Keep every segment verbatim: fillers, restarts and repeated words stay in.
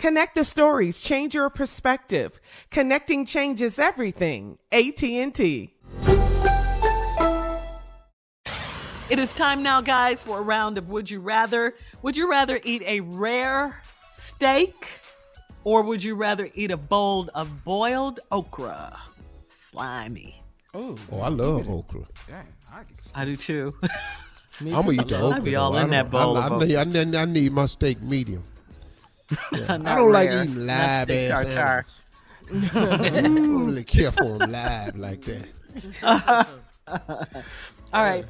Connect the stories, change your perspective. Connecting changes everything. A T and T. It is time now, guys, for a round of Would You Rather. Would you rather eat a rare steak, or would you rather eat a bowl of boiled okra? Slimy. Ooh, oh, I love okra. Dang, I, I do too. I'm going to eat the okra. I'll be all though. in that bowl I, I, of I, need, I need my steak medium. Yeah. I don't rare. like eating live ass animals. I don't really care for them live like that. Uh, all right.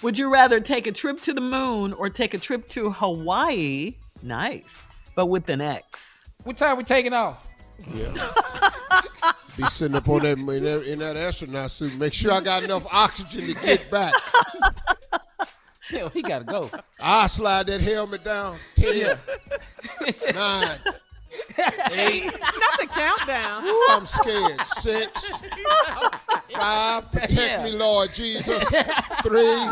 Would you rather take a trip to the moon or take a trip to Hawaii? Nice. But with an ex. What time are we taking off? Yeah. Be sitting up on that in, that in that astronaut suit. Make sure I got enough oxygen to get back. Hell, he gotta go. I'll slide that helmet down. Ten, nine, eight. Not the countdown. Ooh, I'm scared. Six, five. Protect yeah. me, Lord Jesus. Three.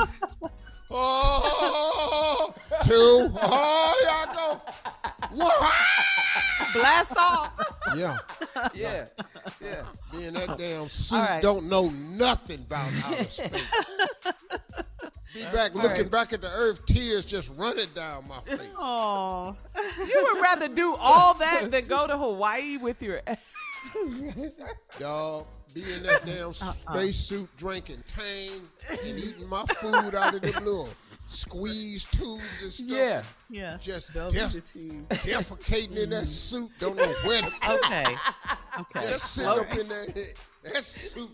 Oh, two. Oh, y'all go. Whoa. Blast off. Yeah. Yeah. Yeah. Man, that damn suit right. don't know nothing about outer space. Be back All looking right. back at the earth, tears just running down my face. Oh, you would rather do all that than go to Hawaii with your ex? Y'all be in that damn uh-uh. spacesuit drinking Tang and eating my food out of the little squeeze tubes and stuff. Yeah, yeah. Just def- defecating in that suit. Don't know where to go. Okay, okay. Just sitting okay. up in that, that suit.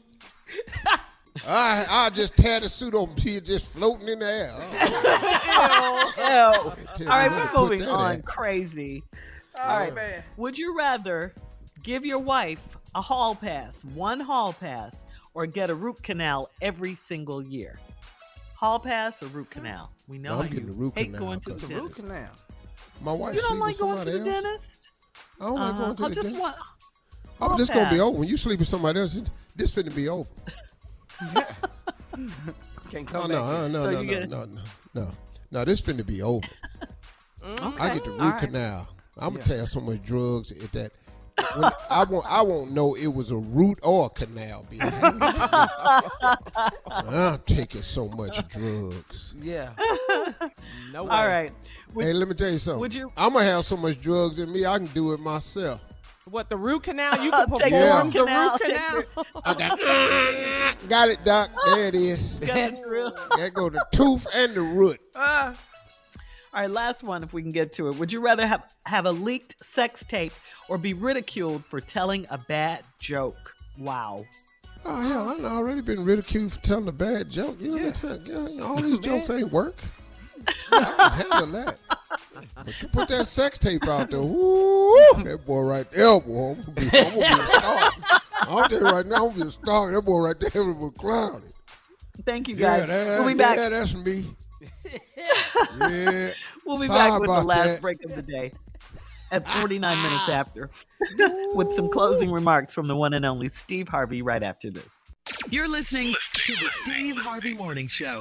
I I just tear the suit on, here just floating in the air. Oh. Hell, hell. All right, we're moving on at. crazy. All yeah. right, man. Would you rather give your wife a hall pass, one hall pass, or get a root canal every single year? Hall pass or root canal? We know no, I'm getting you the root hate canal, going to the, the root canal. My wife. You don't like going to the else? dentist? I don't like uh, going to I the dentist. Want, oh, this gonna be over when you sleep with somebody else. This finna be over. Yeah. can't come no, back. No, no, so no, no, no, no, no, no. This finna be over. Okay. I get the root right. canal. I'm yeah. gonna tell so much drugs at that. When, I won't. I won't know it was a root or a canal. I'm taking so much drugs. Yeah. No way. All right. Would, hey, let me tell you something. Would you? I'm gonna have so much drugs in me, I can do it myself. What, the root canal? You can perform yeah. the root canal. I got, got it, Doc. There it is. That go the tooth and the root. Uh, all right, last one, if we can get to it. Would you rather have, have a leaked sex tape or be ridiculed for telling a bad joke? Wow. Oh, hell, I've already been ridiculed for telling a bad joke. You know yeah. what I'm telling you? All these jokes ain't work. I can handle that. But you put that sex tape out there, woo, that boy right there, boy, I'm going to be a star. I'll tell you right now, I'm going to be a star. That boy right there was cloudy. Thank you, guys. Yeah, that, we'll be yeah, back. Yeah, that's me. Yeah. We'll be Sorry back with the last that. break of the day at forty-nine minutes after with some closing remarks from the one and only Steve Harvey right after this. You're listening to the Steve Harvey Morning Show.